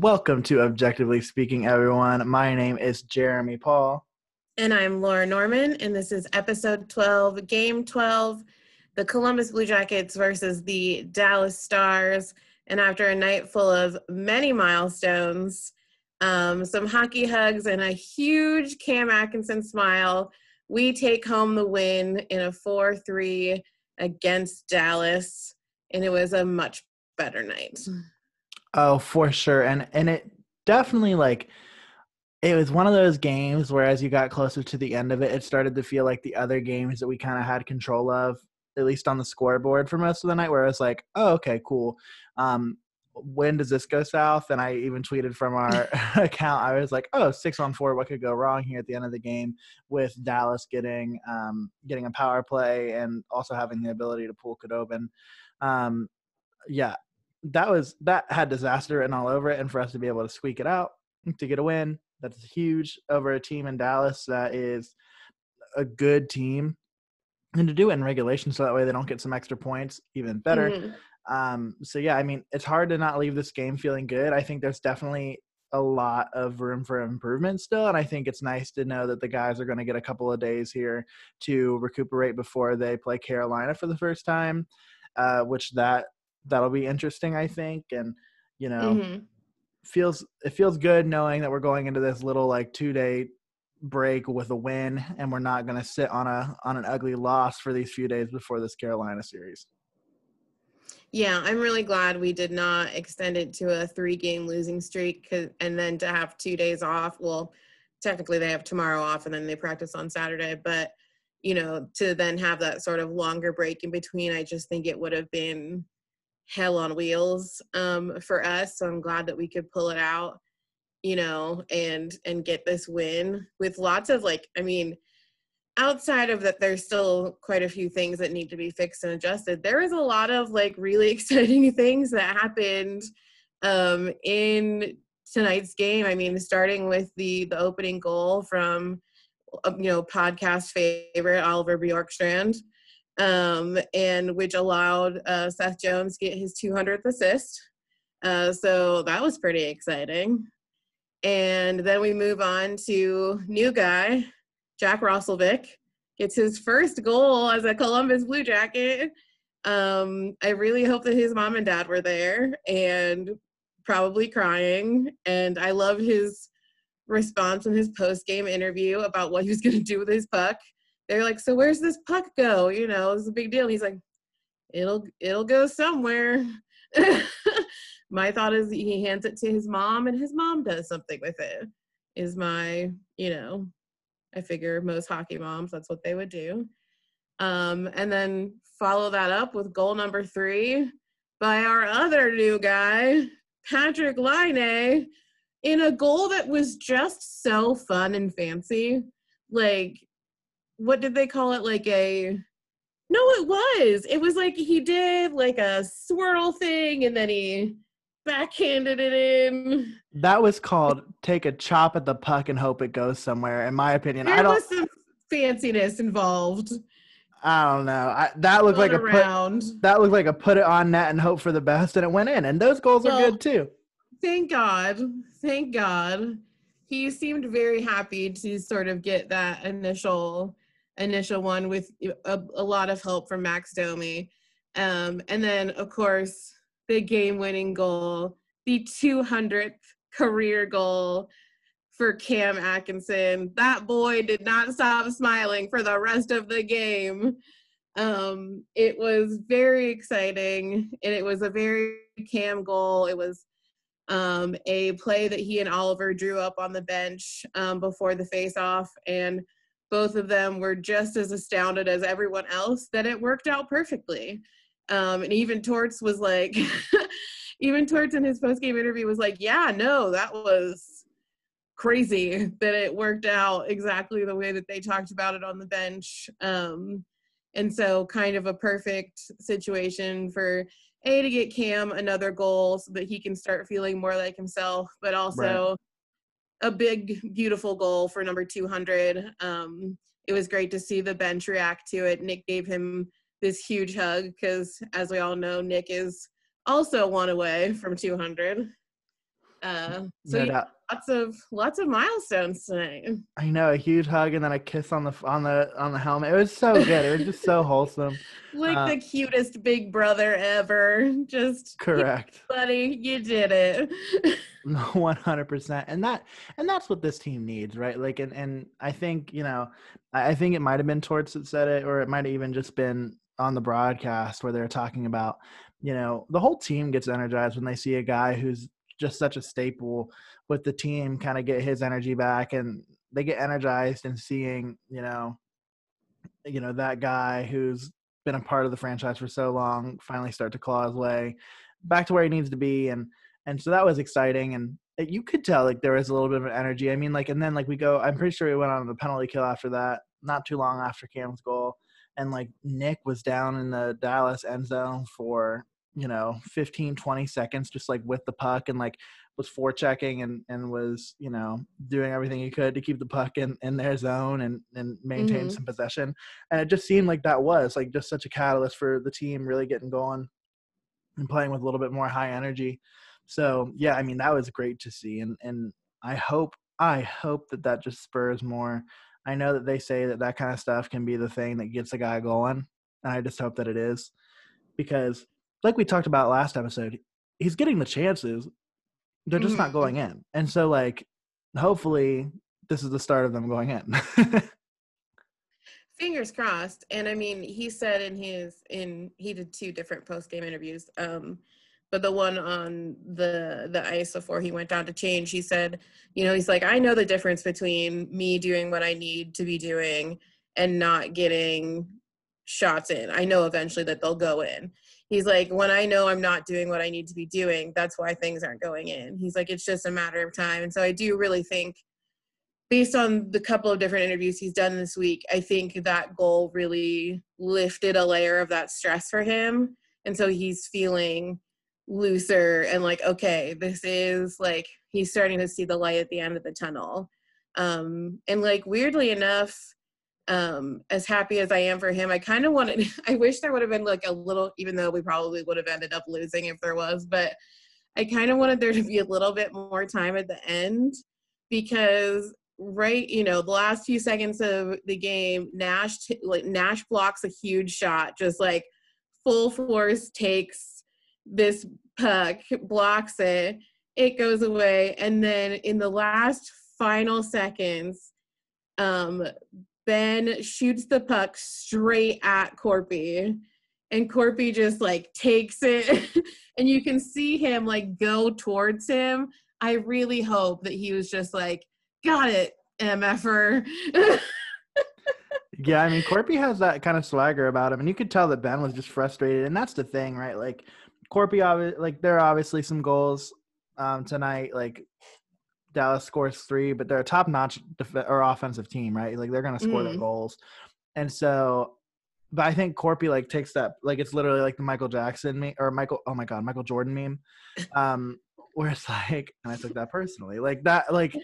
Welcome to Objectively Speaking, everyone. My name is Jeremy Paul. And I'm Laura Norman, and this is episode 12, game 12, the Columbus Blue Jackets versus the Dallas Stars. And after a night full of many milestones, some hockey hugs, and a huge Cam Atkinson smile, we take home the win in a 4-3 against Dallas, and it was a much better night. Oh, for sure. And it definitely, like, it was one of those games where as you got closer to the end of it, it started to feel like the other games that we kind of had control of, at least on the scoreboard for most of the night, where I was like, oh, okay, cool. When does this go south? And I even tweeted from our account, I was like, oh, 6-on-4, what could go wrong here at the end of the game, with Dallas getting a power play and also having the ability to pull Kadobin. Yeah, that had disaster written all over it, and for us to be able to squeak it out to get a win, that's huge over a team in Dallas that is a good team, and to do it in regulation so that way they don't get some extra points, even better. Mm-hmm. So yeah, I mean, it's hard to not leave this game feeling good. I think there's definitely a lot of room for improvement still, and I think it's nice to know that the guys are going to get a couple of days here to recuperate before they play Carolina for the first time, which that'll be interesting, I think. And, you know, mm-hmm. it feels good knowing that we're going into this little, like, 2-day break with a win, and we're not going to sit on an ugly loss for these few days before this Carolina series. Yeah, I'm really glad we did not extend it to a 3-game losing streak, and then to have 2 days off. Well, technically they have tomorrow off, and then they practice on Saturday, but, you know, to then have that sort of longer break in between, I just think it would have been hell on wheels for us. So I'm glad that we could pull it out, you know, and get this win with lots of, like, I mean, outside of that, there's still quite a few things that need to be fixed and adjusted. There is a lot of, like, really exciting things that happened in tonight's game. I mean, starting with the opening goal from, you know, podcast favorite Oliver Bjorkstrand, and which allowed Seth Jones get his 200th assist. So that was pretty exciting. And then we move on to new guy, Jack Roslovic, gets his first goal as a Columbus Blue Jacket. I really hope that his mom and dad were there and probably crying. And I love his response in his post-game interview about what he was going to do with his puck. They're like, so where's this puck go? You know, it's a big deal. And he's like, it'll go somewhere. My thought is he hands it to his mom, and his mom does something with it, is my, you know, I figure most hockey moms, that's what they would do. And then follow that up with goal number 3 by our other new guy, Patrick Laine, in a goal that was just so fun and fancy. Like, what did they call it? It was like he did, like, a swirl thing, and then he backhanded it in. That was called take a chop at the puck and hope it goes somewhere, in my opinion. There was some fanciness involved. I don't know. That looked like a put it on net and hope for the best, and it went in. And those goals are good too. Thank God. Thank God. He seemed very happy to sort of get that initial one with a lot of help from Max Domi. And then, of course, the game-winning goal, the 200th career goal for Cam Atkinson. That boy did not stop smiling for the rest of the game. It was very exciting, and it was a very Cam goal. It was a play that he and Oliver drew up on the bench before the face-off, and both of them were just as astounded as everyone else that it worked out perfectly. And even Torts was like, even Torts in his post-game interview was like, yeah, no, that was crazy that it worked out exactly the way that they talked about it on the bench. And so kind of a perfect situation for A, to get Cam another goal so that he can start feeling more like himself, but also a big, beautiful goal for number 200. It was great to see the bench react to it. Nick gave him this huge hug because, as we all know, Nick is also one away from 200. So no doubt. Lots of milestones tonight. I know, a huge hug and then a kiss on the helmet. It was so good. It was just so wholesome. Like the cutest big brother ever. Just correct, buddy. You did it. 100%. And that's what this team needs, right? Like, and I think, you know, I think it might have been Torts that said it, or it might have even just been on the broadcast where they're talking about, you know, the whole team gets energized when they see a guy who's just such a staple with the team kind of get his energy back, and they get energized in seeing, you know, that guy who's been a part of the franchise for so long finally start to claw his way back to where he needs to be. And so that was exciting. And you could tell, like, there was a little bit of an energy. I mean, like, and then, like, I'm pretty sure we went on the penalty kill after that, not too long after Cam's goal. And, like, Nick was down in the Dallas end zone for, you know, 15-20 seconds, just like with the puck, and like was forechecking and was, you know, doing everything he could to keep the puck in their zone and maintain some possession. And it just seemed like that was like just such a catalyst for the team really getting going and playing with a little bit more high energy. So yeah, I mean, that was great to see. And I hope that just spurs more. I know that they say that kind of stuff can be the thing that gets a guy going. And I just hope that it is, because like we talked about last episode, he's getting the chances. They're just not going in. And so, like, hopefully this is the start of them going in. Fingers crossed. And, I mean, he said he did two different post-game interviews, but the one on the ice before he went down to change, he said, you know, he's like, I know the difference between me doing what I need to be doing and not getting shots in. I know eventually that they'll go in. He's like, when I know I'm not doing what I need to be doing, that's why things aren't going in. He's like, it's just a matter of time. And so I do really think, based on the couple of different interviews he's done this week, I think that goal really lifted a layer of that stress for him. And so he's feeling looser and like, okay, this is like, he's starting to see the light at the end of the tunnel. And like, weirdly enough, as happy as I am for him, I wish there would have been like a little, even though we probably would have ended up losing if there was, but I kind of wanted there to be a little bit more time at the end, because you know, the last few seconds of the game, Nash blocks a huge shot, just like full force, takes this puck, blocks it, it goes away. And then in the last final seconds, Ben shoots the puck straight at Corpy, and Corpy just like takes it and you can see him like go towards him. I really hope that he was just like, got it, MFer. Yeah, I mean, Corpy has that kind of swagger about him, and you could tell that Ben was just frustrated, and that's the thing, right? Like, Corpy, like, there are obviously some goals tonight, like, Dallas scores 3, but they're a top-notch offensive team, right? Like, they're going to score their goals. And so, but I think Corpy, like, takes that, like, it's literally like the Michael Jackson meme, or Michael Jordan meme, where it's like, and I took that personally. Like, that, like,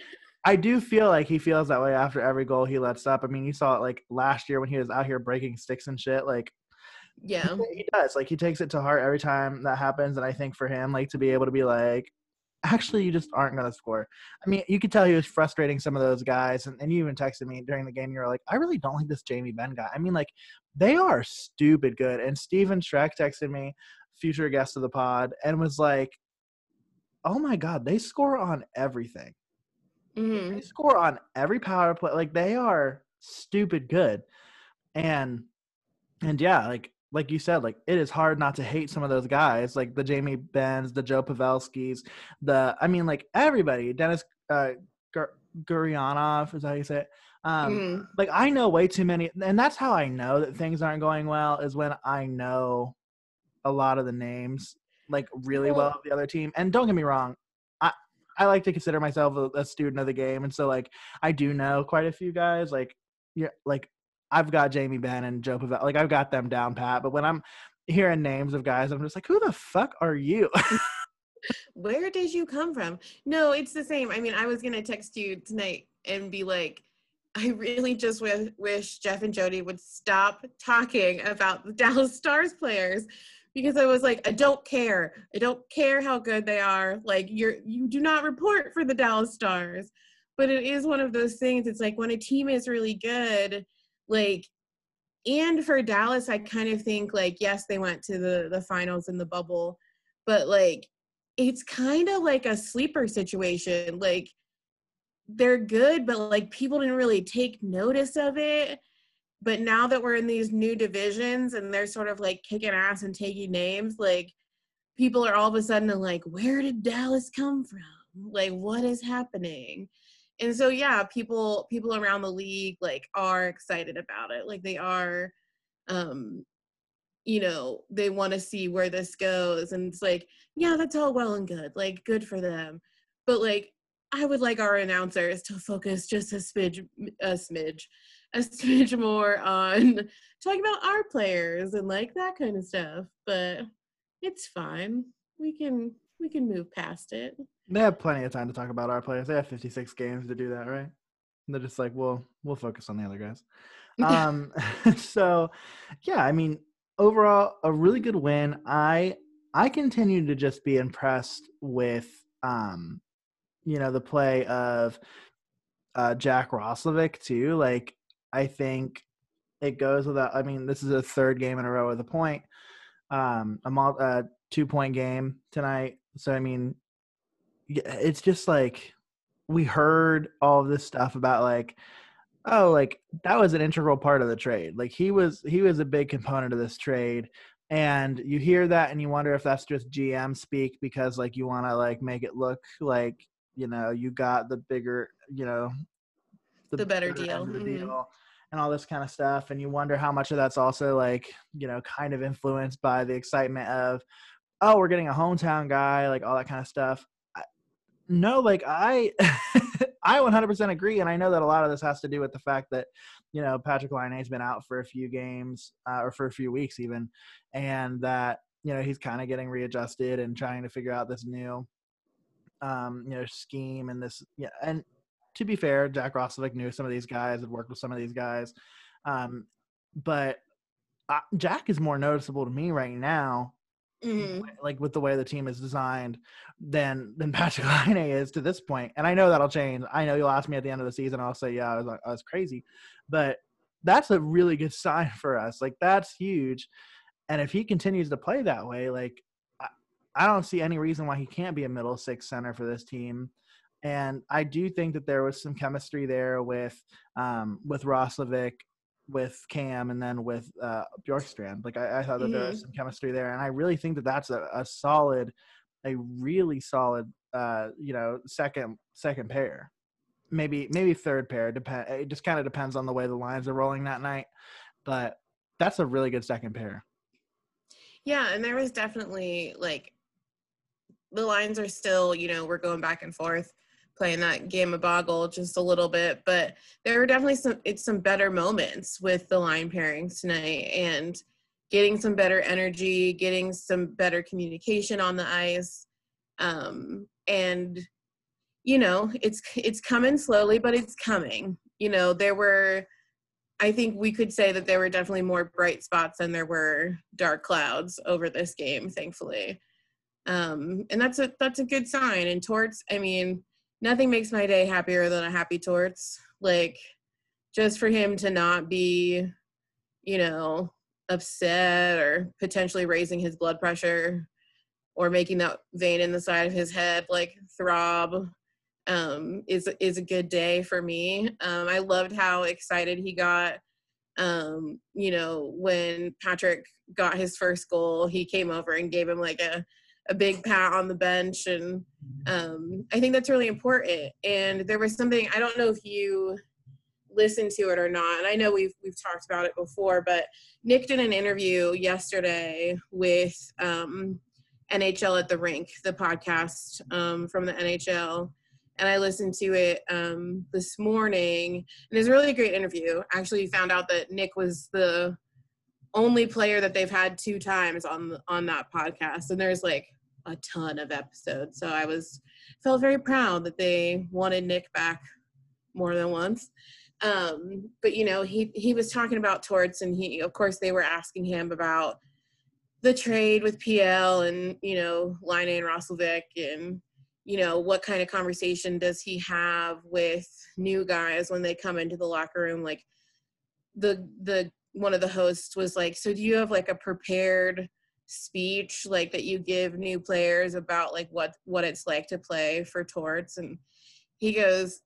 I do feel like he feels that way after every goal he lets up. I mean, you saw it, like, last year when he was out here breaking sticks and shit, like, yeah, he does. Like, he takes it to heart every time that happens, and I think for him, like, to be able to be like, actually, you just aren't going to score. I mean, you could tell he was frustrating some of those guys, and you even texted me during the game. You were like, I really don't like this Jamie Benn guy. I mean, like, they are stupid good. And Steven Schreck texted me, future guest of the pod, and was like, oh, my God, they score on everything. Mm-hmm. They score on every power play. Like, they are stupid good. And yeah, like you said, like, it is hard not to hate some of those guys, like the Jamie Benns, the Joe Pavelskis, like, everybody. Dennis Gurianov, is that how you say it? Like, I know way too many, and that's how I know that things aren't going well, is when I know a lot of the names, like, really well of the other team. And don't get me wrong, I like to consider myself a student of the game, and so, like, I do know quite a few guys, like, yeah, like, I've got Jamie Benn and Joe Pavelski. Like, I've got them down pat. But when I'm hearing names of guys, I'm just like, who the fuck are you? Where did you come from? No, it's the same. I mean, I was going to text you tonight and be like, I really just wish Jeff and Jody would stop talking about the Dallas Stars players because I was like, I don't care. I don't care how good they are. Like, you do not report for the Dallas Stars. But it is one of those things. It's like when a team is really good, like, and for Dallas, I kind of think, like, yes, they went to the finals in the bubble, but, like, it's kind of like a sleeper situation. Like, they're good, but, like, people didn't really take notice of it. But now that we're in these new divisions and they're sort of, like, kicking ass and taking names, like, people are all of a sudden like, where did Dallas come from? Like, what is happening? And so, yeah, people around the league, like, are excited about it. Like, they are, you know, they want to see where this goes. And it's like, yeah, that's all well and good. Like, good for them. But, like, I would like our announcers to focus just a smidge more on talking about our players and, like, that kind of stuff. But it's fine. We can move past it. They have plenty of time to talk about our players. They have 56 games to do that, right? And they're just like, we'll focus on the other guys. So, yeah, I mean, overall, a really good win. I continue to just be impressed with, you know, the play of Jack Roslovic, too. Like, I think it goes without – I mean, this is a third game in a row with a point, a 2-point game tonight. So, I mean, it's just like we heard all this stuff about, like, oh, like that was an integral part of the trade. Like he was a big component of this trade. And you hear that and you wonder if that's just GM speak because, like, you want to, like, make it look like, you know, you got the bigger, you know, the better deal. The mm-hmm. deal and all this kind of stuff. And you wonder how much of that's also, like, you know, kind of influenced by the excitement of, oh, we're getting a hometown guy, like all that kind of stuff. No, like I 100% agree, and I know that a lot of this has to do with the fact that, you know, Patrick Laine has been out for a few games or for a few weeks even, and that, you know, he's kind of getting readjusted and trying to figure out this new, you know, scheme and this. Yeah, and to be fair, Jack Roslovic knew some of these guys, had worked with some of these guys, but Jack is more noticeable to me right now. Mm-hmm. Like with the way the team is designed than Patrick Laine is to this point. And I know that'll change. I know you'll ask me at the end of the season, I'll say, yeah, I was crazy, but that's a really good sign for us. Like, that's huge. And if he continues to play that way, like, I don't see any reason why he can't be a middle six center for this team. And I do think that there was some chemistry there with Roslovic, with Cam, and then with Bjorkstrand. Like, I thought that mm-hmm. there was some chemistry there, and I really think that that's a really solid you know, second pair, maybe third pair. It just kind of depends on the way the lines are rolling that night, but that's a really good second pair. Yeah, and there was definitely, like, the lines are still, you know, we're going back and forth playing that game of boggle just a little bit, but there were definitely some better moments with the line pairings tonight, and getting some better energy, getting some better communication on the ice. And, you know, it's coming slowly, but it's coming. You know, I think we could say that there were definitely more bright spots than there were dark clouds over this game, thankfully. And that's a good sign. And Torts, I mean, nothing makes my day happier than a happy Torts. Like, just for him to not be, you know, upset or potentially raising his blood pressure or making that vein in the side of his head, like, throb, is a good day for me. I loved how excited he got. You know, when Patrick got his first goal, he came over and gave him, like, a big pat on the bench, and I think that's really important. And there was something, I don't know if you listened to it or not, and I know we've talked about it before, but Nick did an interview yesterday with NHL at the Rink, the podcast from the NHL, and I listened to it this morning, and it was a really great interview. Actually, found out that Nick was the only player that they've had 2 times on that podcast, and there's, like, a ton of episodes, so I felt very proud that they wanted Nick back more than once. But, you know, he was talking about Torts, and he, of course, they were asking him about the trade with PL and, you know, Laine and Roslovic, and, you know, what kind of conversation does he have with new guys when they come into the locker room? Like, the one of the hosts was like, so do you have like a prepared speech, like that you give new players about like what it's like to play for Torts? And he goes,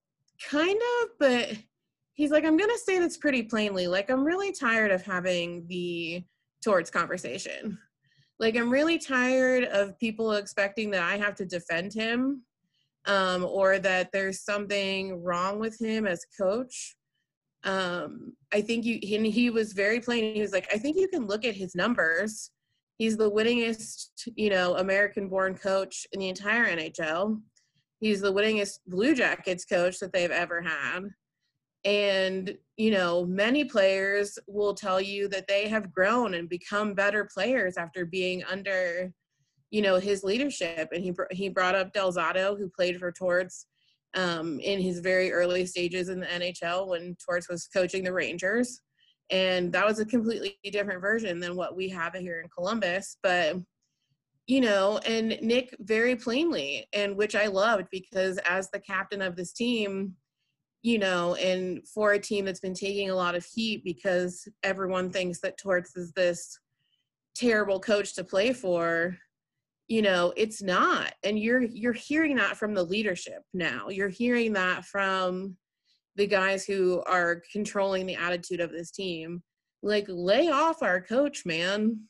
kind of, but he's like, I'm gonna say this pretty plainly, like, I'm really tired of having the Torts conversation. Like, I'm really tired of people expecting that I have to defend him, or that there's something wrong with him as coach. I think he was very plain. He was like, I think you can look at his numbers. He's the winningest, you know, American-born coach in the entire NHL. He's the winningest Blue Jackets coach that they've ever had. And, you know, many players will tell you that they have grown and become better players after being under, you know, his leadership. And he brought up Del Zotto, who played for Torts in his very early stages in the NHL when Torts was coaching the Rangers. And that was a completely different version than what we have here in Columbus. But, you know, and Nick very plainly, and which I loved, because as the captain of this team, you know, and for a team that's been taking a lot of heat because everyone thinks that Torts is this terrible coach to play for, you know, it's not. And you're hearing that from the leadership now. You're hearing that from the guys who are controlling the attitude of this team. Like, lay off our coach, man.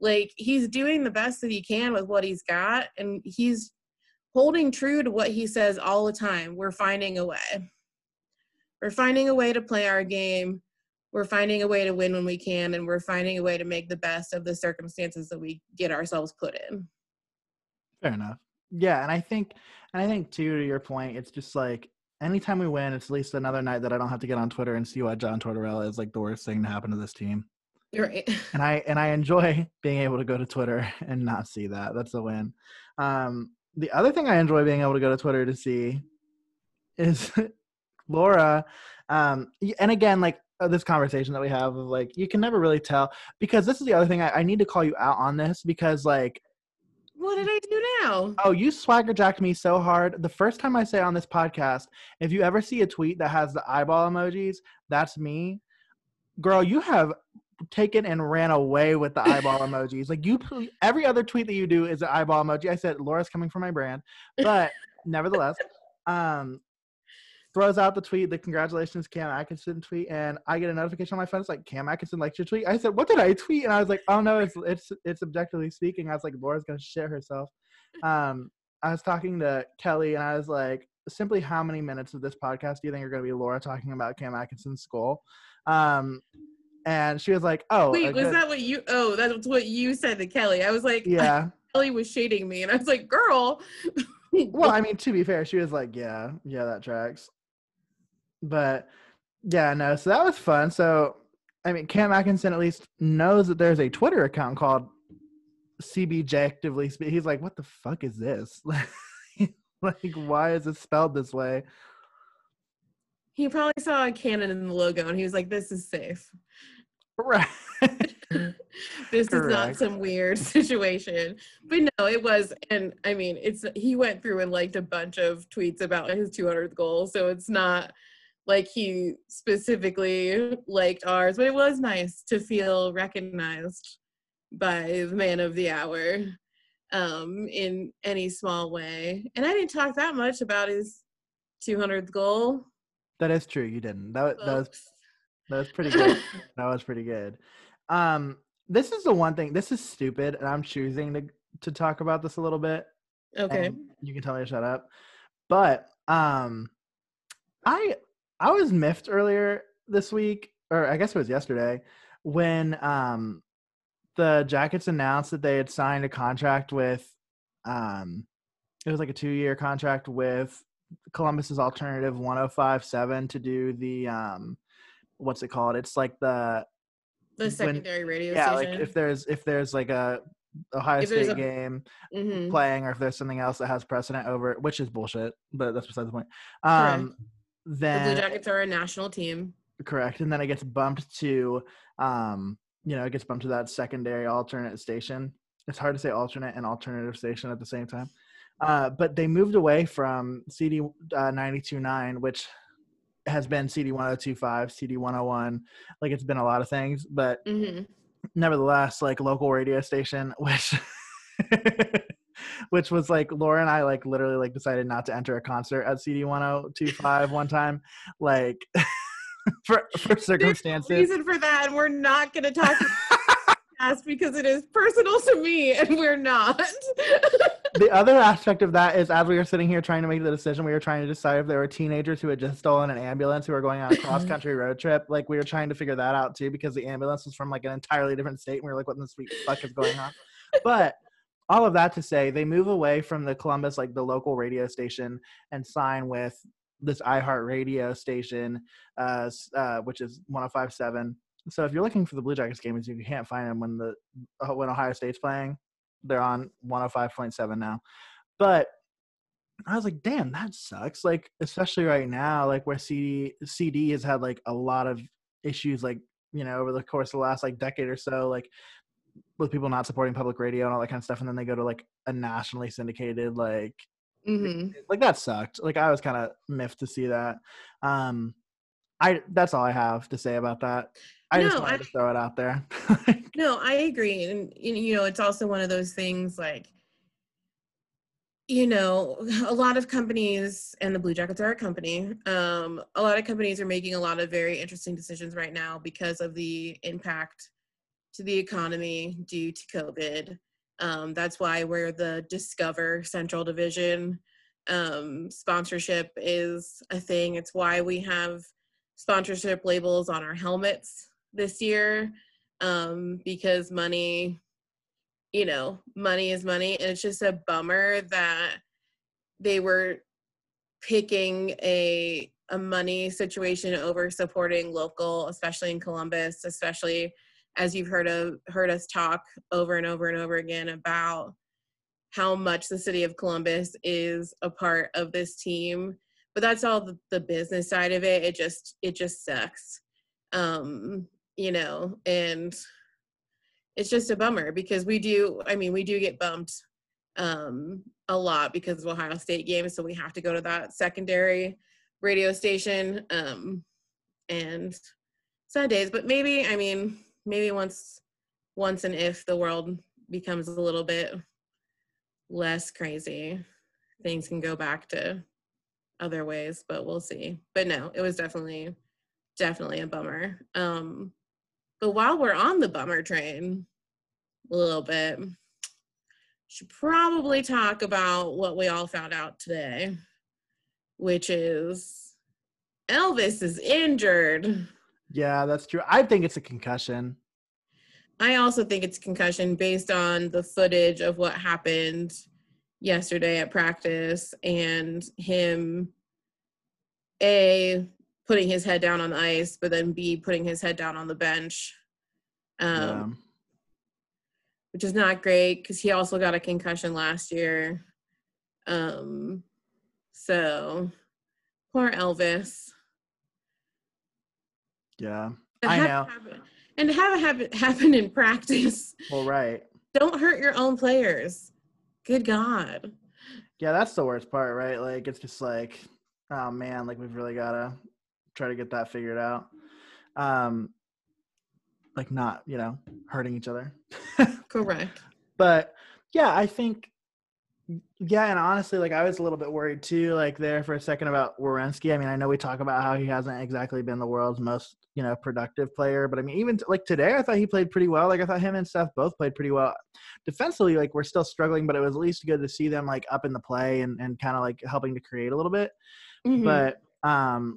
Like, he's doing the best that he can with what he's got, and he's holding true to what he says all the time. We're finding a way. We're finding a way to play our game. We're finding a way to win when we can, and we're finding a way to make the best of the circumstances that we get ourselves put in. Fair enough. Yeah, and I think too, to your point, it's just like, anytime we win, it's at least another night that I don't have to get on Twitter and see why John Tortorella is like the worst thing to happen to this team. You're right. And I enjoy being able to go to Twitter and not see that. That's a win. The other thing I enjoy being able to go to Twitter to see is Laura, and again, like, this conversation that we have of like, you can never really tell, because this is the other thing I need to call you out on this, because like, what did I do now? Oh, you swagger jacked me so hard. The first time I say on this podcast, if you ever see a tweet that has the eyeball emojis, that's me. Girl, you have taken and ran away with the eyeball emojis. Like, you, every other tweet that you do is an eyeball emoji. I said, Laura's coming for my brand, but nevertheless, throws out the tweet, the congratulations Cam Atkinson tweet, and I get a notification on my phone. It's like, Cam Atkinson liked your tweet. I said, what did I tweet? And I was like, oh no, it's Objectively Speaking. I was like, Laura's gonna shit herself. I was talking to Kelly, and I was like, simply how many minutes of this podcast do you think are gonna be Laura talking about Cam Atkinson's goal? And she was like, oh, wait, was that what you? Oh, that's what you said to Kelly. I was like, yeah. Kelly was shading me, and I was like, girl. Well, I mean, to be fair, she was like, yeah, that tracks. But yeah, no, so that was fun. So I mean, Cam Atkinson at least knows that there's a Twitter account called CBJectively. He's like, what the fuck is this? Like, why is it spelled this way? He probably saw a cannon in the logo and he was like, this is safe, right? This Correct. Is not some weird situation. But no, it was. And I mean, he went through and liked a bunch of tweets about his 200th goal, so it's not like he specifically liked ours, but it was nice to feel recognized by the man of the hour in any small way. And I didn't talk that much about his 200th goal. That is true, you didn't. That was pretty good. That was pretty good. This is the one thing. This is stupid, and I'm choosing to talk about this a little bit. Okay. You can tell me to shut up. But I was miffed earlier this week, or I guess it was yesterday, when the Jackets announced that they had signed a contract with it was like a 2-year contract with Columbus's Alternative 105.7 to do the what's it called? It's like the secondary radio station. Yeah, like if there's like a Ohio State game mm-hmm. playing, or if there's something else that has precedent over it, which is bullshit, but that's beside the point. Then the Blue Jackets are a national team. Correct. And then it gets bumped to you know, it gets bumped to that secondary alternate station. It's hard to say alternate and alternative station at the same time. But they moved away from CD-92-9, which has been CD-1025, CD-101. Like, it's been a lot of things. But nevertheless, like, local radio station, which which was, like, Laura and I, like, literally, like, decided not to enter a concert at CD-1025 one time. Like, for circumstances. There's a reason for that, and we're not going to talk because it is personal to me, and we're not. The other aspect of that is, as we were sitting here trying to make the decision, we were trying to decide if there were teenagers who had just stolen an ambulance who were going on a cross-country road trip. Like, we were trying to figure that out, too, because the ambulance was from, like, an entirely different state, and we were like, what in the sweet fuck is going on? But all of that to say, they move away from the Columbus, like, the local radio station, and sign with this iHeart Radio station, which is 105.7. So if you're looking for the Blue Jackets games, you can't find them when Ohio State's playing. They're on 105.7 now. But I was like, damn, that sucks. Like, especially right now, like, where CD has had, like, a lot of issues, like, you know, over the course of the last, like, decade or so, like, with people not supporting public radio and all that kind of stuff. And then they go to, like, a nationally syndicated, like, like, that sucked. Like, I was kind of miffed to see that. That's all I have to say about that. I just wanted to throw it out there. No, I agree. And, you know, it's also one of those things, like, you know, a lot of companies, and the Blue Jackets are a company, a lot of companies are making a lot of very interesting decisions right now because of the impact to the economy due to COVID. That's why we're the Discover Central Division. Sponsorship is a thing. It's why we have sponsorship labels on our helmets this year, because money, you know, money is money. And it's just a bummer that they were picking a money situation over supporting local, especially in Columbus, especially as you've heard us talk over and over and over again about how much the city of Columbus is a part of this team. But that's all the business side of it. It just sucks, you know, and it's just a bummer because we do get bumped a lot because of Ohio State games. So we have to go to that secondary radio station, and sad days. But maybe once and if the world becomes a little bit less crazy, things can go back to other ways, but we'll see. But no, it was definitely a bummer. But while we're on the bummer train a little bit, should probably talk about what we all found out today, which is Elvis is injured. Yeah, that's true. I think it's a concussion. I also think it's a concussion based on the footage of what happened yesterday at practice, and him putting his head down on the ice, but then B, putting his head down on the bench, which is not great because he also got a concussion last year. So poor Elvis. Yeah, I know. And have it happen in practice. Well, right. Don't hurt your own players. Good God. Yeah, that's the worst part, right? Like, it's just like, oh man, like, we've really got to try to get that figured out. Like, not, you know, hurting each other. Correct. But yeah, I think, yeah, and honestly, like, I was a little bit worried too, like, there for a second about Werensky. I mean, I know we talk about how he hasn't exactly been the world's most, you know, productive player, but I mean, even like today, I thought he played pretty well. Like, I thought him and Seth both played pretty well defensively. Like, we're still struggling, but it was at least good to see them, like, up in the play and kind of like helping to create a little bit. Mm-hmm. But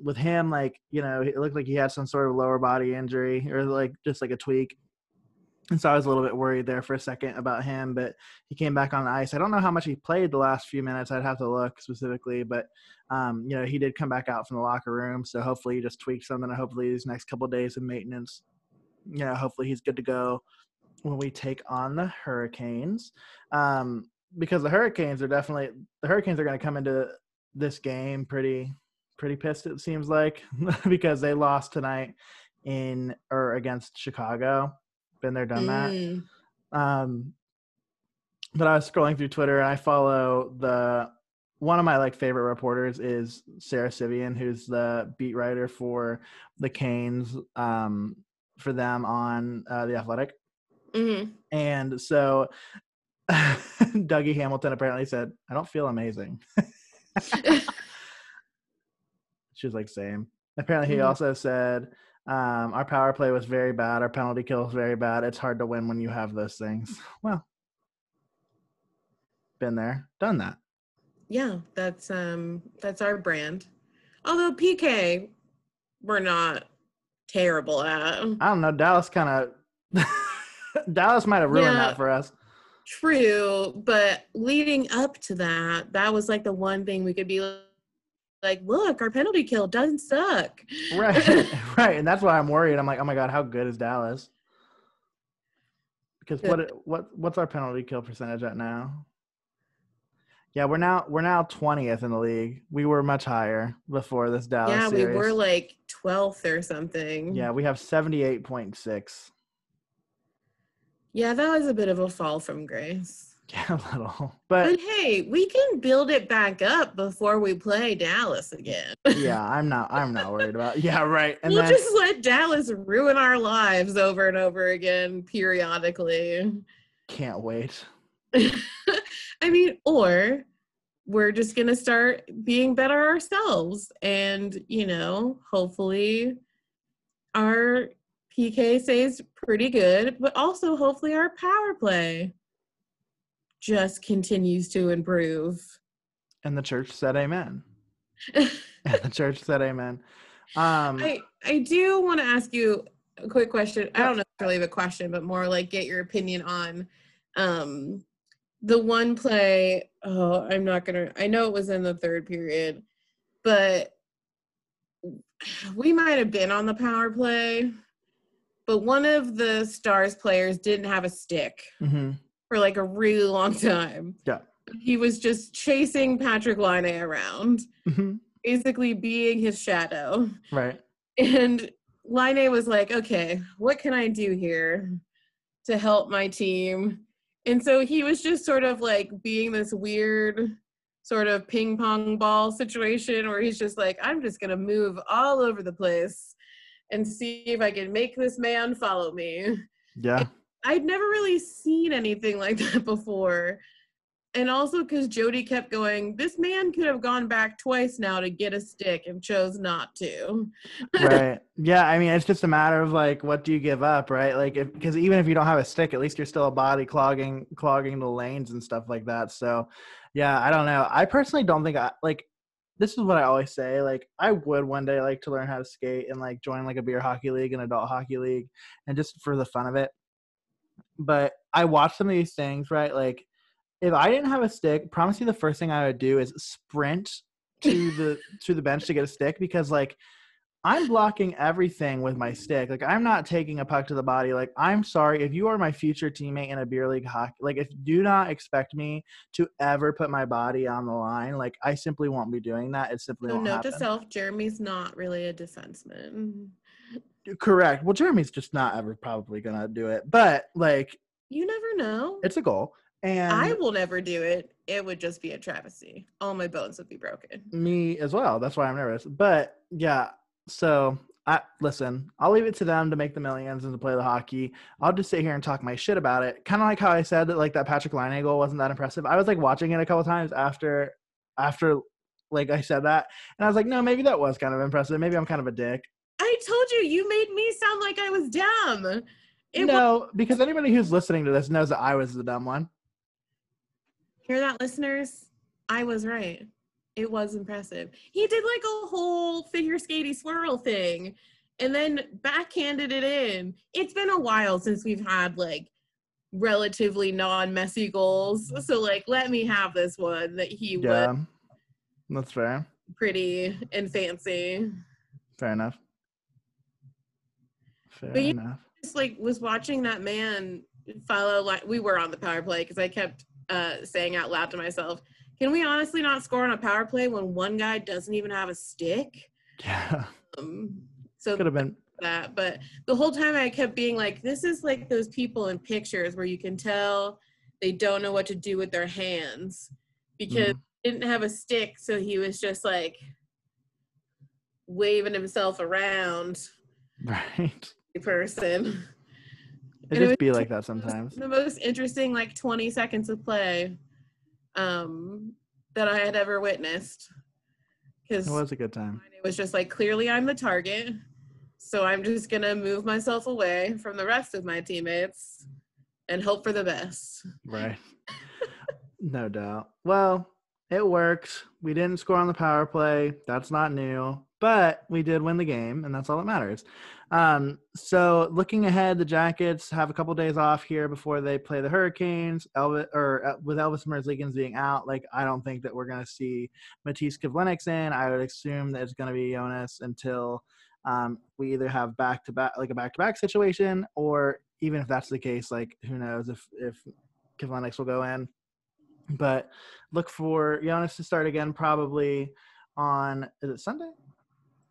with him, like, you know, it looked like he had some sort of lower body injury or like just like a tweak. And so I was a little bit worried there for a second about him, but he came back on the ice. I don't know how much he played the last few minutes. I'd have to look specifically, but you know, he did come back out from the locker room, so hopefully he just tweaked something. And hopefully these next couple of days of maintenance, you know, hopefully he's good to go when we take on the Hurricanes, because the Hurricanes are going to come into this game pretty pissed, it seems like, because they lost tonight against Chicago. Been there, done that. But I was scrolling through Twitter, and I follow one of my favorite reporters is Sarah Sivian, who's the beat writer for the Canes, for them on The Athletic. Mm-hmm. And so Dougie Hamilton apparently said, "I don't feel amazing." She was like, "Same." Apparently he also said, "Our power play was very bad. Our penalty kill is very bad. It's hard to win when you have those things." Well, been there, done that. Yeah, that's our brand. Although PK, we're not terrible at. I don't know. Dallas kind of Dallas might have ruined that for us. True, but leading up to that, that was the one thing we could be like, look, our penalty kill doesn't suck. Right, right. And that's why I'm worried. I'm like, oh my God, how good is Dallas? Because what's our penalty kill percentage at now? Yeah, we're now 20th in the league. We were much higher before this Dallas series. Yeah, we were 12th or something. Yeah, we have 78.6. Yeah, that was a bit of a fall from grace. Yeah, a little. But hey, we can build it back up before we play Dallas again. Yeah, I'm not worried about it. Yeah, right. And we'll just let Dallas ruin our lives over and over again periodically. Can't wait. I mean, or we're just going to start being better ourselves. And, hopefully our PK stays pretty good, but also hopefully our power play just continues to improve. And the church said amen. And the church said amen. I do want to ask you a quick question. I don't know if it's really a question, but more get your opinion on the one play. Oh, I know it was in the third period, but we might have been on the power play, but one of the Stars players didn't have a stick for a really long time. Yeah. He was just chasing Patrick Laine around, basically being his shadow. Right. And Laine was like, okay, what can I do here to help my team? And so he was just sort of being this weird sort of ping pong ball situation where he's just like, I'm just going to move all over the place and see if I can make this man follow me. Yeah. And I'd never really seen anything like that before. And also because Jody kept going, this man could have gone back twice now to get a stick and chose not to. Right. Yeah, I mean, it's just a matter of, what do you give up, right? Because even if you don't have a stick, at least you're still a body clogging the lanes and stuff like that. So, yeah, I don't know. I personally don't think this is what I always say. I would one day to learn how to skate and, join, a beer hockey league, an adult hockey league, and just for the fun of it. But I watch some of these things, right, if I didn't have a stick, promise you the first thing I would do is sprint to the bench to get a stick, because I'm blocking everything with my stick. I'm not taking a puck to the body. I'm sorry, if you are my future teammate in a beer league hockey, if do not expect me to ever put my body on the line. I simply won't be doing that. It simply won't happen. Note to self, Jeremy's not really a defenseman. Correct. Well, Jeremy's just not ever probably gonna do it. But you never know. It's a goal. And I will never do it. It would just be a travesty. All my bones would be broken. Me as well. That's why I'm nervous. But yeah, so I'll leave it to them to make the millions and to play the hockey. I'll just sit here and talk my shit about it. Kind of like how I said that that Patrick Laine goal wasn't that impressive. I was watching it a couple times after I said that, and I was no, maybe that was kind of impressive. Maybe I'm kind of a dick. I told you, you made me sound like I was dumb. No, because anybody who's listening to this knows that I was the dumb one. Hear that, listeners? I was right. It was impressive. He did a whole figure skatey swirl thing and then backhanded it in. It's been a while since we've had relatively non-messy goals. So let me have this one that he would. That's fair. Pretty and fancy. Fair enough. Fair but enough. You just was watching that man follow. We were on the power play because I kept saying out loud to myself, can we honestly not score on a power play when one guy doesn't even have a stick? Yeah. So could have been that. But the whole time I kept being like, this is like those people in pictures where you can tell they don't know what to do with their hands, because they didn't have a stick, so he was just like waving himself around. Right. Person. It just be like that sometimes. The most interesting, like, 20 seconds of play that I had ever witnessed. It was a good time. It was just like, clearly I'm the target, so I'm just going to move myself away from the rest of my teammates and hope for the best. Right. No doubt. Well, it works. We didn't score on the power play. That's not new. But we did win the game, and that's all that matters. So looking ahead, the Jackets have a couple days off here before they play the Hurricanes. With Elvis Merzlikens being out, like, I don't think that we're going to see Matiss Kivlenieks in. I would assume that it's going to be Jonas until we either have back-to-back situation, or even if that's the case, like, who knows if Kivlenieks will go in. But look for Jonas to start again probably on, is it Sunday?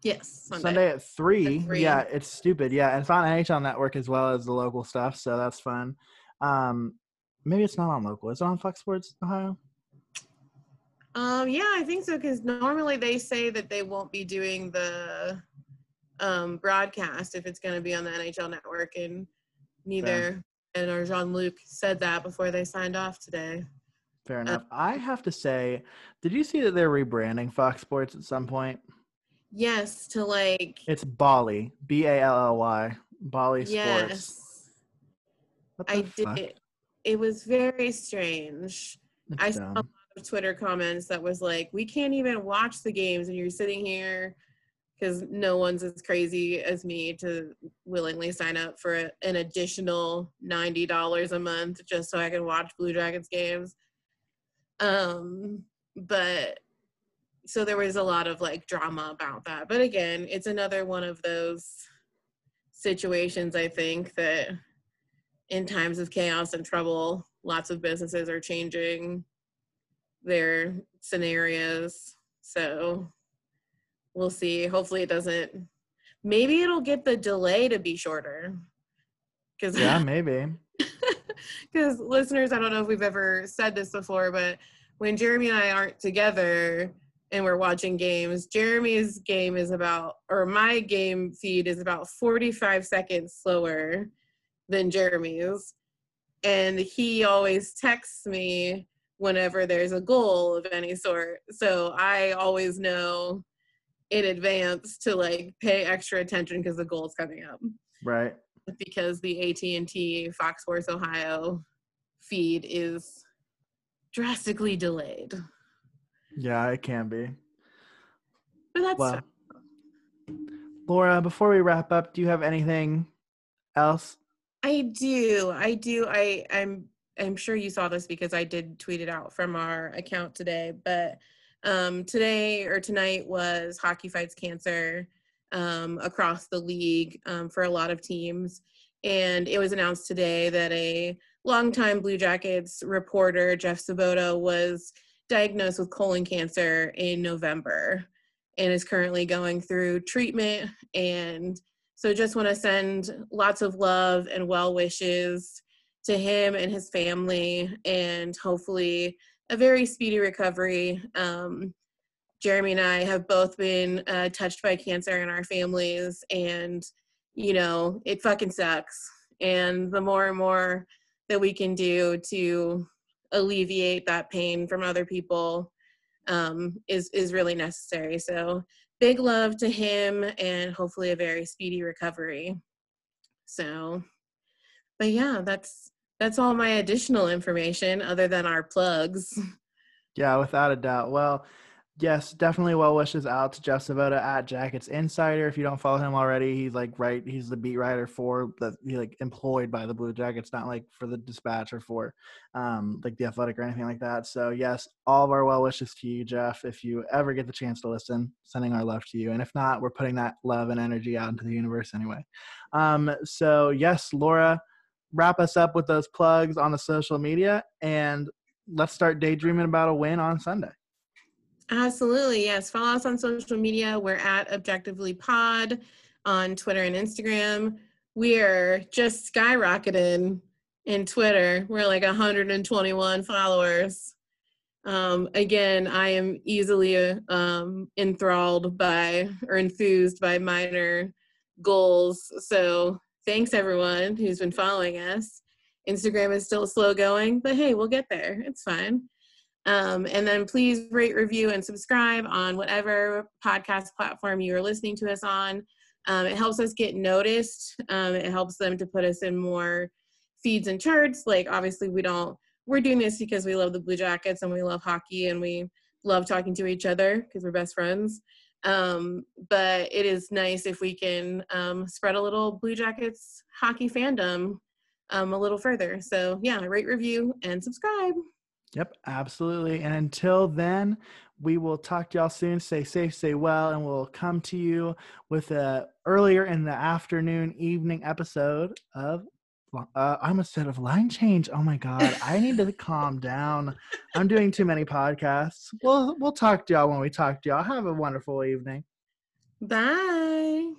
Yes, Sunday at 3. Yeah, it's stupid. Yeah, and it's on NHL Network as well as the local stuff, so that's fun. Maybe it's not on local. Is it on Fox Sports Ohio? Yeah, I think so, because normally they say that they won't be doing the broadcast if it's going to be on the NHL Network, and neither Ben or Jean-Luc said that before they signed off today. Fair enough. I have to say, did you see that they're rebranding Fox Sports at some point? Yes, to like... It's Bally. B-A-L-L-Y. Bally Sports. Yes. I did. It was very strange. I saw a lot of Twitter comments that was like, we can't even watch the games and you're sitting here, because no one's as crazy as me to willingly sign up for an additional $90 a month just so I can watch Blue Jackets games. But... So there was a lot of, like, drama about that. But, again, it's another one of those situations, I think, that in times of chaos and trouble, lots of businesses are changing their scenarios. So we'll see. Hopefully it doesn't. Maybe it'll get the delay to be shorter. Yeah, maybe. Because, listeners, I don't know if we've ever said this before, but when Jeremy and I aren't together – and we're watching games, Jeremy's game is about, or my game feed is about 45 seconds slower than Jeremy's. And he always texts me whenever there's a goal of any sort. So I always know in advance to, like, pay extra attention because the goal's coming up. Right. Because the AT&T Fox Sports Ohio feed is drastically delayed. Yeah, it can be. But that's Laura, before we wrap up, do you have anything else? I do. I'm sure you saw this because I did tweet it out from our account today, but today or tonight was Hockey Fights Cancer across the league for a lot of teams. And it was announced today that a longtime Blue Jackets reporter, Jeff Sobotta, was diagnosed with colon cancer in November and is currently going through treatment. And so just want to send lots of love and well wishes to him and his family, and hopefully a very speedy recovery. Jeremy and I have both been touched by cancer in our families, and, you know, it fucking sucks. And the more and more that we can do to alleviate that pain from other people is really necessary. So big love to him, and hopefully a very speedy recovery. So, but yeah, that's all my additional information other than our plugs. Yeah, without a doubt. Well, yes, definitely well wishes out to Jeff Sobotta at Jackets Insider. If you don't follow him already, he's the beat writer for the, employed by the Blue Jackets, not like for the Dispatch or for The Athletic or anything like that. So yes, all of our well wishes to you, Jeff. If you ever get the chance to listen, sending our love to you. And if not, we're putting that love and energy out into the universe anyway. So yes, Laura, wrap us up with those plugs on the social media, and let's start daydreaming about a win on Sunday. Absolutely, yes. Follow us on social media. We're at Objectively Pod. on Twitter and Instagram. We're just skyrocketing in Twitter. We're like 121 followers. Again, I am easily enthralled by or enthused by minor goals. So thanks everyone who's been following us. Instagram is still slow going, but hey, we'll get there. It's fine. And then please rate, review, and subscribe on whatever podcast platform you are listening to us on. It helps us get noticed. It helps them to put us in more feeds and charts. Like, obviously, we're doing this because we love the Blue Jackets and we love hockey and we love talking to each other because we're best friends. But it is nice if we can spread a little Blue Jackets hockey fandom a little further. So yeah, rate, review, and subscribe. Yep, absolutely. And until then, we will talk to y'all soon. Stay safe, stay well, and we'll come to you with a earlier in the afternoon, evening episode of I almost said of Line Change. Oh my God, I need to calm down. I'm doing too many podcasts. We'll talk to y'all when we talk to y'all. Have a wonderful evening. Bye.